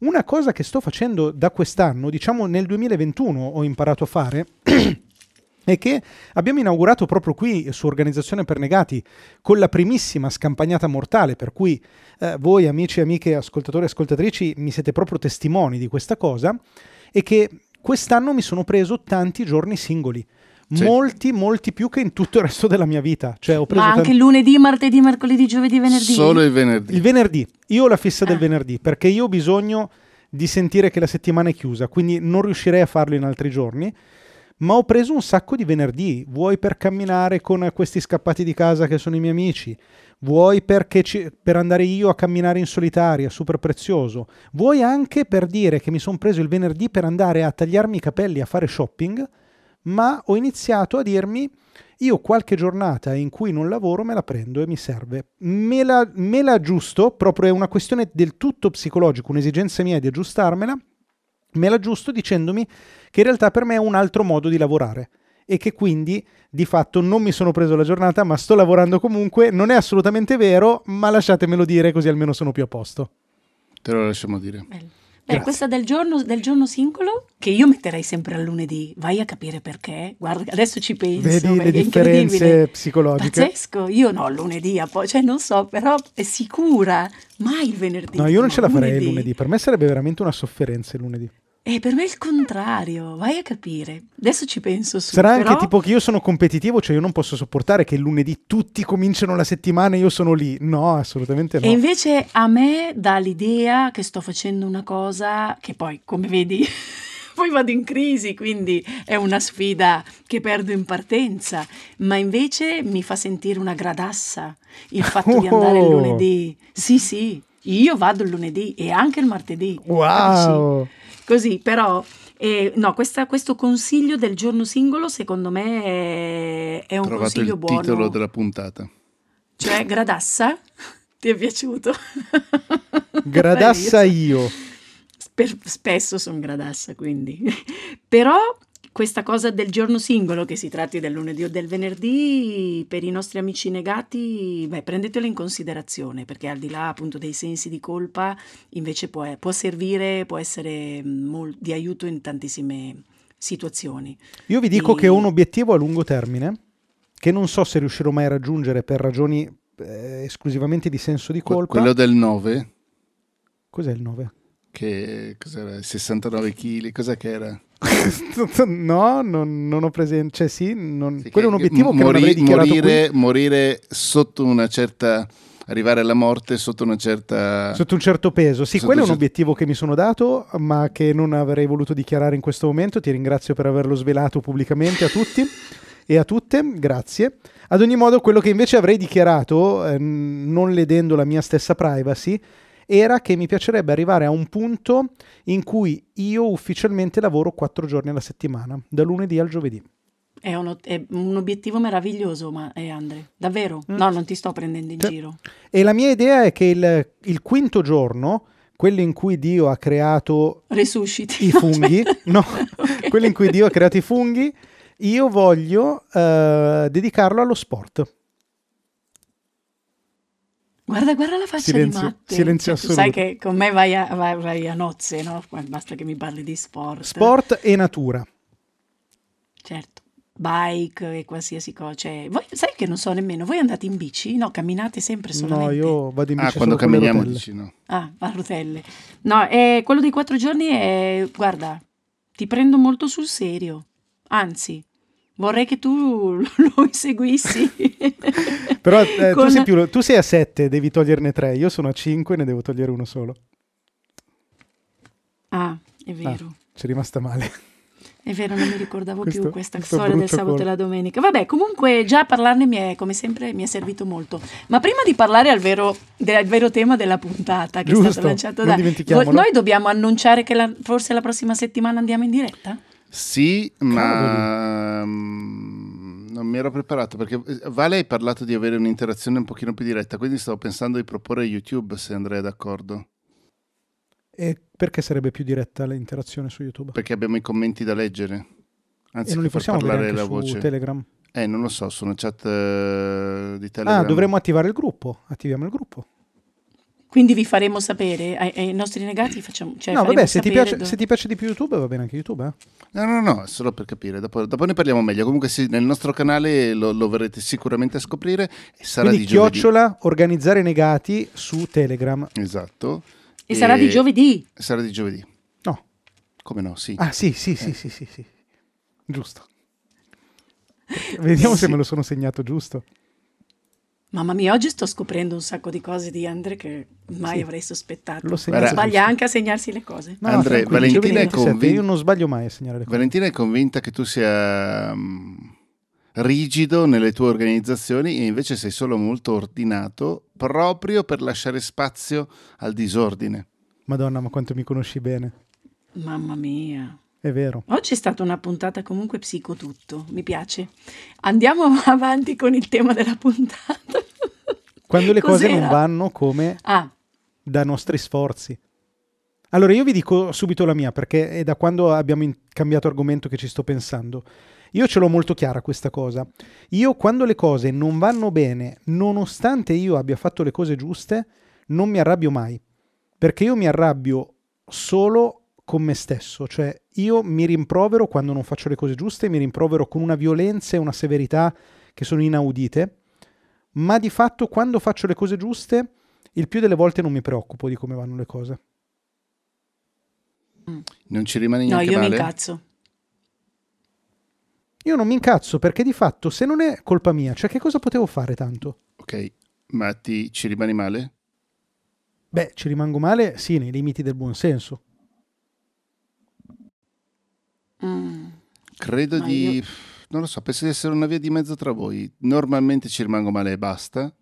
Una cosa che sto facendo da quest'anno, diciamo nel duemilaventuno ho imparato a fare... e che abbiamo inaugurato proprio qui su Organizzazione per Negati con la primissima scampagnata mortale, per cui eh, voi amici e amiche, ascoltatori e ascoltatrici, mi siete proprio testimoni di questa cosa, e che quest'anno mi sono preso tanti giorni singoli, sì. molti molti più che in tutto il resto della mia vita, cioè ho preso ma anche tanti... lunedì, martedì, mercoledì, giovedì, venerdì? Solo il venerdì. Il venerdì, io ho la fissa ah. del venerdì, perché io ho bisogno di sentire che la settimana è chiusa, quindi non riuscirei a farlo in altri giorni. Ma ho preso un sacco di venerdì, vuoi per camminare con questi scappati di casa che sono i miei amici, vuoi perché ci, per andare io a camminare in solitaria, super prezioso, vuoi anche per dire che mi sono preso il venerdì per andare a tagliarmi i capelli, a fare shopping, ma ho iniziato a dirmi io qualche giornata in cui non lavoro me la prendo e mi serve. Me la, me la aggiusto, proprio è una questione del tutto psicologica, un'esigenza mia di aggiustarmela, me la giusto dicendomi che in realtà per me è un altro modo di lavorare e che quindi di fatto non mi sono preso la giornata ma sto lavorando comunque. Non è assolutamente vero, ma lasciatemelo dire così almeno sono più a posto. Te lo lasciamo dire. Bello. Beh, questa del giorno, del giorno singolo che io metterei sempre al lunedì, vai a capire perché, guarda adesso ci penso, vedi le differenze psicologiche, pazzesco. Io no, lunedì a poi, cioè non so, però è sicura mai il venerdì, no, io non ce la farei il lunedì, per me sarebbe veramente una sofferenza il lunedì. E per me è il contrario, vai a capire. Adesso ci penso su. Sarà però... anche tipo che io sono competitivo, cioè io non posso sopportare che il lunedì tutti cominciano la settimana e io sono lì. No, assolutamente no. E invece a me dà l'idea che sto facendo una cosa che poi, come vedi, poi vado in crisi, quindi è una sfida che perdo in partenza, ma invece mi fa sentire una gradassa il fatto oh. di andare il lunedì. Sì, sì, io vado il lunedì e anche il martedì. Wow! Così, però, eh, no, questa, questo consiglio del giorno singolo, secondo me, è, è un Trovate consiglio buono. Ho trovato il titolo della puntata. Cioè, Gradassa? Ti è piaciuto? Gradassa io. Sper- spesso sono Gradassa, quindi. Però questa cosa del giorno singolo, che si tratti del lunedì o del venerdì, per i nostri amici negati, beh, prendetelo in considerazione, perché al di là appunto dei sensi di colpa, invece può, può servire, può essere mol- di aiuto in tantissime situazioni. Io vi dico e... che ho un obiettivo a lungo termine che non so se riuscirò mai a raggiungere per ragioni eh, esclusivamente di senso di colpa. Quello del nove? Cos'è il nove? Che cos'era? sessantanove chili? Cos'è che era? No, non, non ho presente. Cioè sì, non... sì, quello è un obiettivo che, che non avrei dichiarato. Morire, morire sotto una certa... arrivare alla morte sotto una certa... Sotto un certo peso. Sì, quello è un obiettivo che mi sono dato, ma che non avrei voluto dichiarare in questo momento. Ti ringrazio per averlo svelato pubblicamente a tutti e a tutte. Grazie. Ad ogni modo, quello che invece avrei dichiarato, eh, non ledendo la mia stessa privacy, era che mi piacerebbe arrivare a un punto in cui io ufficialmente lavoro quattro giorni alla settimana, da lunedì al giovedì. È un, è un obiettivo meraviglioso, ma eh, Andre, davvero? Mm. No, non ti sto prendendo in giro. E la mia idea è che il, il quinto giorno, quello in cui Dio ha creato Resusciti. i funghi, no, okay. quello in cui Dio ha creato i funghi, io voglio eh, dedicarlo allo sport. Guarda, guarda la faccia silenzio, di Matte. Silenzio cioè, assoluto. Tu sai che con me vai a, vai, vai a nozze, no? Basta che mi parli di sport. Sport e natura. Certo. Bike e qualsiasi cosa. Cioè, voi, sai che non so nemmeno, voi andate in bici? No, camminate sempre solamente? No, io vado in bici ah, quando camminiamo in bici, no. Ah, a rotelle. No, eh, quello dei quattro giorni è, guarda, ti prendo molto sul serio. Anzi, vorrei che tu lo inseguissi. Però eh, Con... tu, sei più, tu sei a sette, devi toglierne tre. Io sono a cinque e ne devo togliere uno solo. Ah, è vero. Ah, c'è rimasta male. È vero, non mi ricordavo questo, più questa storia del sabato e la domenica. Vabbè, comunque già parlarne mi è, come sempre, mi è servito molto. Ma prima di parlare al vero, del vero tema della puntata che Giusto, è stato lanciato da... Noi dobbiamo annunciare che la, forse la prossima settimana andiamo in diretta? Sì, ma Cavoli. non mi ero preparato, perché Vale hai parlato di avere un'interazione un pochino più diretta, quindi stavo pensando di proporre YouTube, se Andrea è d'accordo. E perché sarebbe più diretta l'interazione su YouTube? Perché abbiamo i commenti da leggere. Anzi, e non li possiamo parlare la voce su Telegram? Eh, non lo so, sono chat uh, di Telegram. Ah, dovremmo attivare il gruppo. Attiviamo il gruppo. Quindi vi faremo sapere, ai, ai nostri negati facciamo... Cioè no, vabbè, se ti, piace, dove... se ti piace di più YouTube va bene anche YouTube, eh? No, no, no, è solo per capire, dopo, dopo ne parliamo meglio. Comunque sì, nel nostro canale lo, lo verrete sicuramente a scoprire. Sarà Quindi di chiocciola giovedì. Organizzare negati su Telegram. Esatto. E, e sarà di giovedì? Sarà di giovedì. No. Come no? Sì. Ah sì, sì, eh. sì, sì, sì, sì. Giusto. Vediamo sì. se me lo sono segnato giusto. Mamma mia, oggi sto scoprendo un sacco di cose di Andre che mai sì. avrei sospettato. Lo segna, sbaglia anche a segnarsi le cose. No, Andre, Valentina è convinta... Io non sbaglio mai a segnare le cose. Valentina è convinta che tu sia um, rigido nelle tue organizzazioni e invece sei solo molto ordinato, proprio per lasciare spazio al disordine. Madonna, ma quanto mi conosci bene. Mamma mia. È vero. Oggi è stata una puntata comunque psico tutto, mi piace. Andiamo avanti con il tema della puntata. Quando le Cos'era? cose non vanno come ah. da nostri sforzi. Allora io vi dico subito la mia, perché è da quando abbiamo in- cambiato argomento che ci sto pensando. Io ce l'ho molto chiara questa cosa. Io quando le cose non vanno bene, nonostante io abbia fatto le cose giuste, non mi arrabbio mai. Perché io mi arrabbio solo con me stesso. Cioè io mi rimprovero quando non faccio le cose giuste, mi rimprovero con una violenza e una severità che sono inaudite. Ma di fatto quando faccio le cose giuste, il più delle volte non mi preoccupo di come vanno le cose. Non ci rimane niente male? No, io mi incazzo. Io non mi incazzo perché di fatto se non è colpa mia, cioè che cosa potevo fare tanto? Ok, ma ti, ci rimani male? Beh, ci rimango male, sì, nei limiti del buon senso. Mm. Credo ma di... Io... non lo so, penso di essere una via di mezzo tra voi. Normalmente ci rimango male e basta.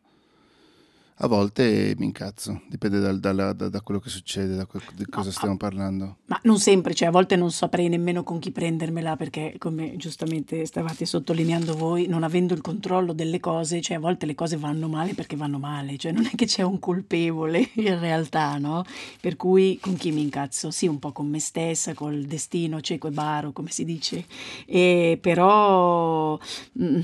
A volte mi incazzo, dipende dal, dalla, da, da quello che succede, da que- di cosa no, stiamo parlando. Ma non sempre, cioè a volte non saprei nemmeno con chi prendermela, perché come giustamente stavate sottolineando voi, non avendo il controllo delle cose, cioè a volte le cose vanno male perché vanno male, cioè non è che c'è un colpevole in realtà, no? Per cui con chi mi incazzo? Sì, un po' con me stessa, col destino cieco e baro, come si dice, e però mh,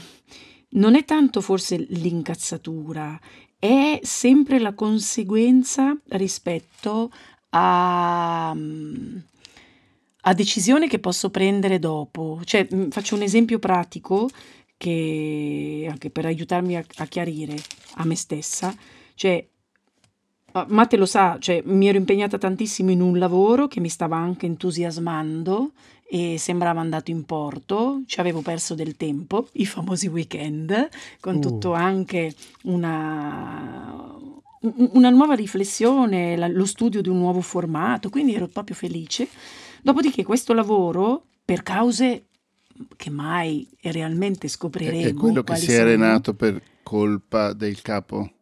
non è tanto forse l'incazzatura, è sempre la conseguenza rispetto a, a decisione che posso prendere dopo. Cioè, mh, faccio un esempio pratico che anche per aiutarmi a, a chiarire a me stessa. Cioè, Matte lo sa, cioè, mi ero impegnata tantissimo in un lavoro che mi stava anche entusiasmando e sembrava andato in porto, ci avevo perso del tempo, i famosi weekend, con uh. tutto anche una, una nuova riflessione, la, lo studio di un nuovo formato, quindi ero proprio felice. Dopodiché questo lavoro, per cause che mai realmente scopriremo... È quello che si è arenato per colpa del capo?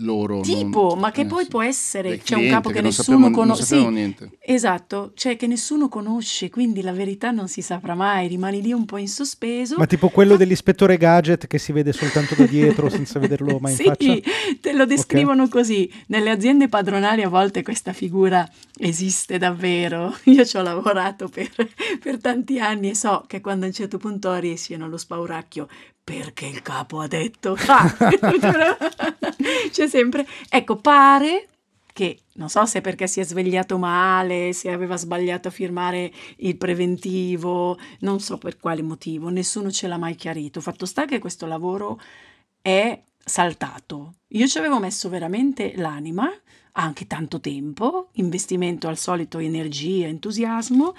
Loro tipo non, ma che eh, poi sì. può essere c'è un capo che, che nessuno conosce, sì, esatto, cioè che nessuno conosce, quindi la verità non si saprà mai, rimani lì un po' in sospeso, ma tipo quello ah. dell'ispettore Gadget che si vede soltanto da dietro senza vederlo mai sì, in faccia, te lo descrivono okay. così nelle aziende padronali. A volte questa figura esiste davvero, io ci ho lavorato per, per tanti anni e so che quando a un certo punto riesci nello spauracchio perché il capo ha detto ah. c'è sempre, ecco, pare che non so se perché si è svegliato male, se aveva sbagliato a firmare il preventivo, non so per quale motivo, nessuno ce l'ha mai chiarito. Fatto sta che questo lavoro è saltato, io ci avevo messo veramente l'anima, anche tanto tempo, investimento al solito, energia, entusiasmo,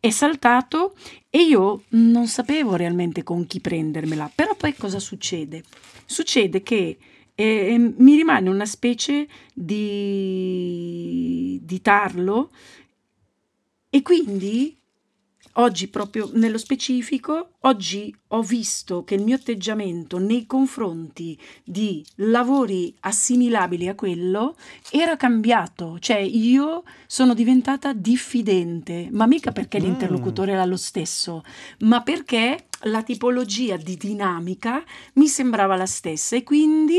è saltato e io non sapevo realmente con chi prendermela. Però poi cosa succede? Succede che eh, mi rimane una specie di, di tarlo, e quindi oggi, proprio nello specifico, oggi ho visto che il mio atteggiamento nei confronti di lavori assimilabili a quello era cambiato, cioè io sono diventata diffidente, ma mica perché l'interlocutore era lo stesso, ma perché la tipologia di dinamica mi sembrava la stessa e quindi...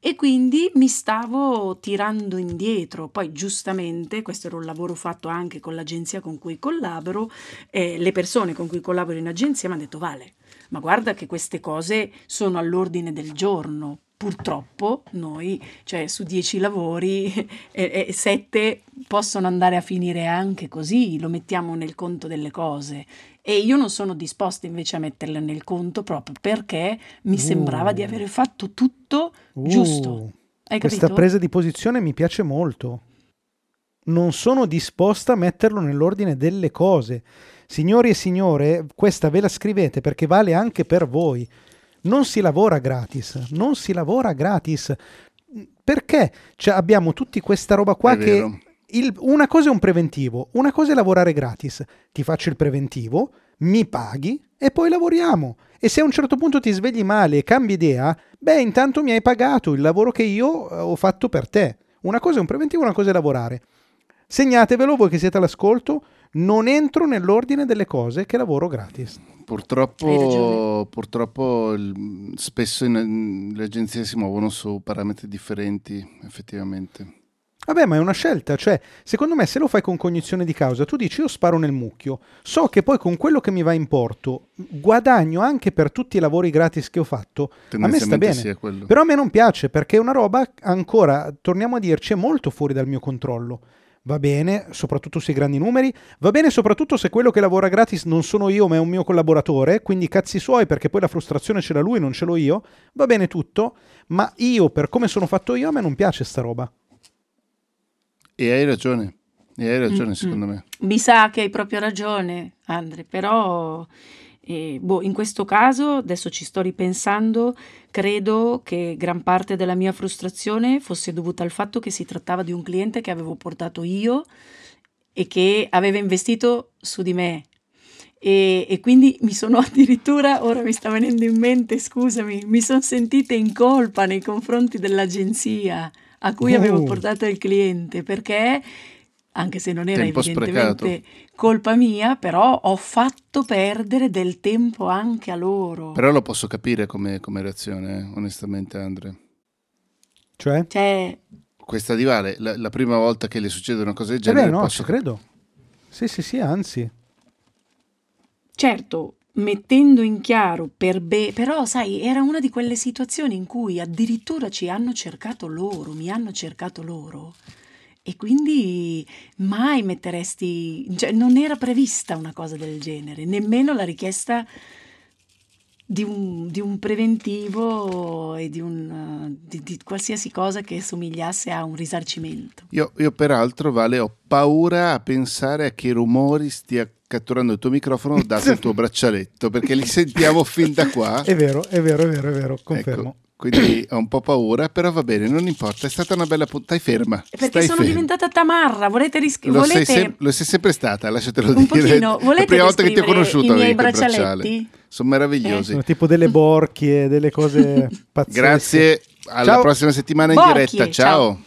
E quindi mi stavo tirando indietro. Poi giustamente, questo era un lavoro fatto anche con l'agenzia con cui collaboro, eh, le persone con cui collaboro in agenzia mi hanno detto Vale, ma guarda che queste cose sono all'ordine del giorno. Purtroppo noi, cioè su dieci lavori, eh, eh, sette possono andare a finire anche così, lo mettiamo nel conto delle cose. E io non sono disposta invece a metterla nel conto proprio perché mi uh. sembrava di aver fatto tutto uh. giusto. Hai capito? Questa presa di posizione mi piace molto. Non sono disposta a metterlo nell'ordine delle cose. Signori e signore, questa ve la scrivete perché vale anche per voi. Non si lavora gratis, non si lavora gratis. Perché cioè, abbiamo tutti questa roba qua è che... Vero. Il, una cosa è un preventivo, una cosa è lavorare gratis, ti faccio il preventivo, mi paghi e poi lavoriamo, e se a un certo punto ti svegli male e cambi idea, beh intanto mi hai pagato il lavoro che io ho fatto per te. Una cosa è un preventivo, una cosa è lavorare. Segnatevelo voi che siete all'ascolto, non entro nell'ordine delle cose che lavoro gratis. Purtroppo, purtroppo il, spesso in, le agenzie si muovono su parametri differenti effettivamente. Vabbè, ma è una scelta, cioè, secondo me se lo fai con cognizione di causa, tu dici io sparo nel mucchio, so che poi con quello che mi va in porto guadagno anche per tutti i lavori gratis che ho fatto, a me sta bene, però a me non piace perché è una roba ancora, torniamo a dirci, è molto fuori dal mio controllo. Va bene, soprattutto sui grandi numeri, va bene soprattutto se quello che lavora gratis non sono io ma è un mio collaboratore, quindi cazzi suoi perché poi la frustrazione ce l'ha lui, non ce l'ho io, va bene tutto, ma io per come sono fatto io a me non piace sta roba. E hai ragione, e hai ragione mm, secondo mm. me. Mi sa che hai proprio ragione, Andre, però eh, boh, in questo caso, adesso ci sto ripensando, credo che gran parte della mia frustrazione fosse dovuta al fatto che si trattava di un cliente che avevo portato io e che aveva investito su di me. E, e quindi mi sono addirittura, ora mi sta venendo in mente, scusami, mi sono sentita in colpa nei confronti dell'agenzia a cui oh. avevo portato il cliente, perché anche se non era tempo evidentemente sprecato. Colpa mia, però ho fatto perdere del tempo anche a loro. Però lo posso capire come, come reazione, eh, onestamente, Andre. Cioè? Cioè... Questa di Vale, la, la prima volta che le succede una cosa del genere... Eh beh, no, posso... ci credo. Sì, sì, sì, anzi. Certo. Mettendo in chiaro per be- però sai, era una di quelle situazioni in cui addirittura ci hanno cercato loro, mi hanno cercato loro e quindi mai metteresti, cioè non era prevista una cosa del genere, nemmeno la richiesta di un, di un preventivo e di, un, di, di qualsiasi cosa che somigliasse a un risarcimento. Io, io peraltro, Vale, ho paura a pensare a che rumori stia catturando il tuo microfono dato il tuo braccialetto, perché li sentiamo fin da qua. È vero, è vero, è vero, è vero, confermo. Ecco. Quindi ho un po' paura, però va bene, non importa, è stata una bella puntata. Stai ferma. Perché stai sono ferma. diventata tamarra, volete rischiare? Lo, volete... sem- lo sei sempre stata, lasciatelo un dire. Pochino. Volete la prima volta che ti ho conosciuto, i miei braccialetti? Bracciale. Sono meravigliosi. Eh. Sono tipo delle borchie, delle cose pazzesche. Grazie, alla ciao. prossima settimana in borchie, diretta, ciao. ciao.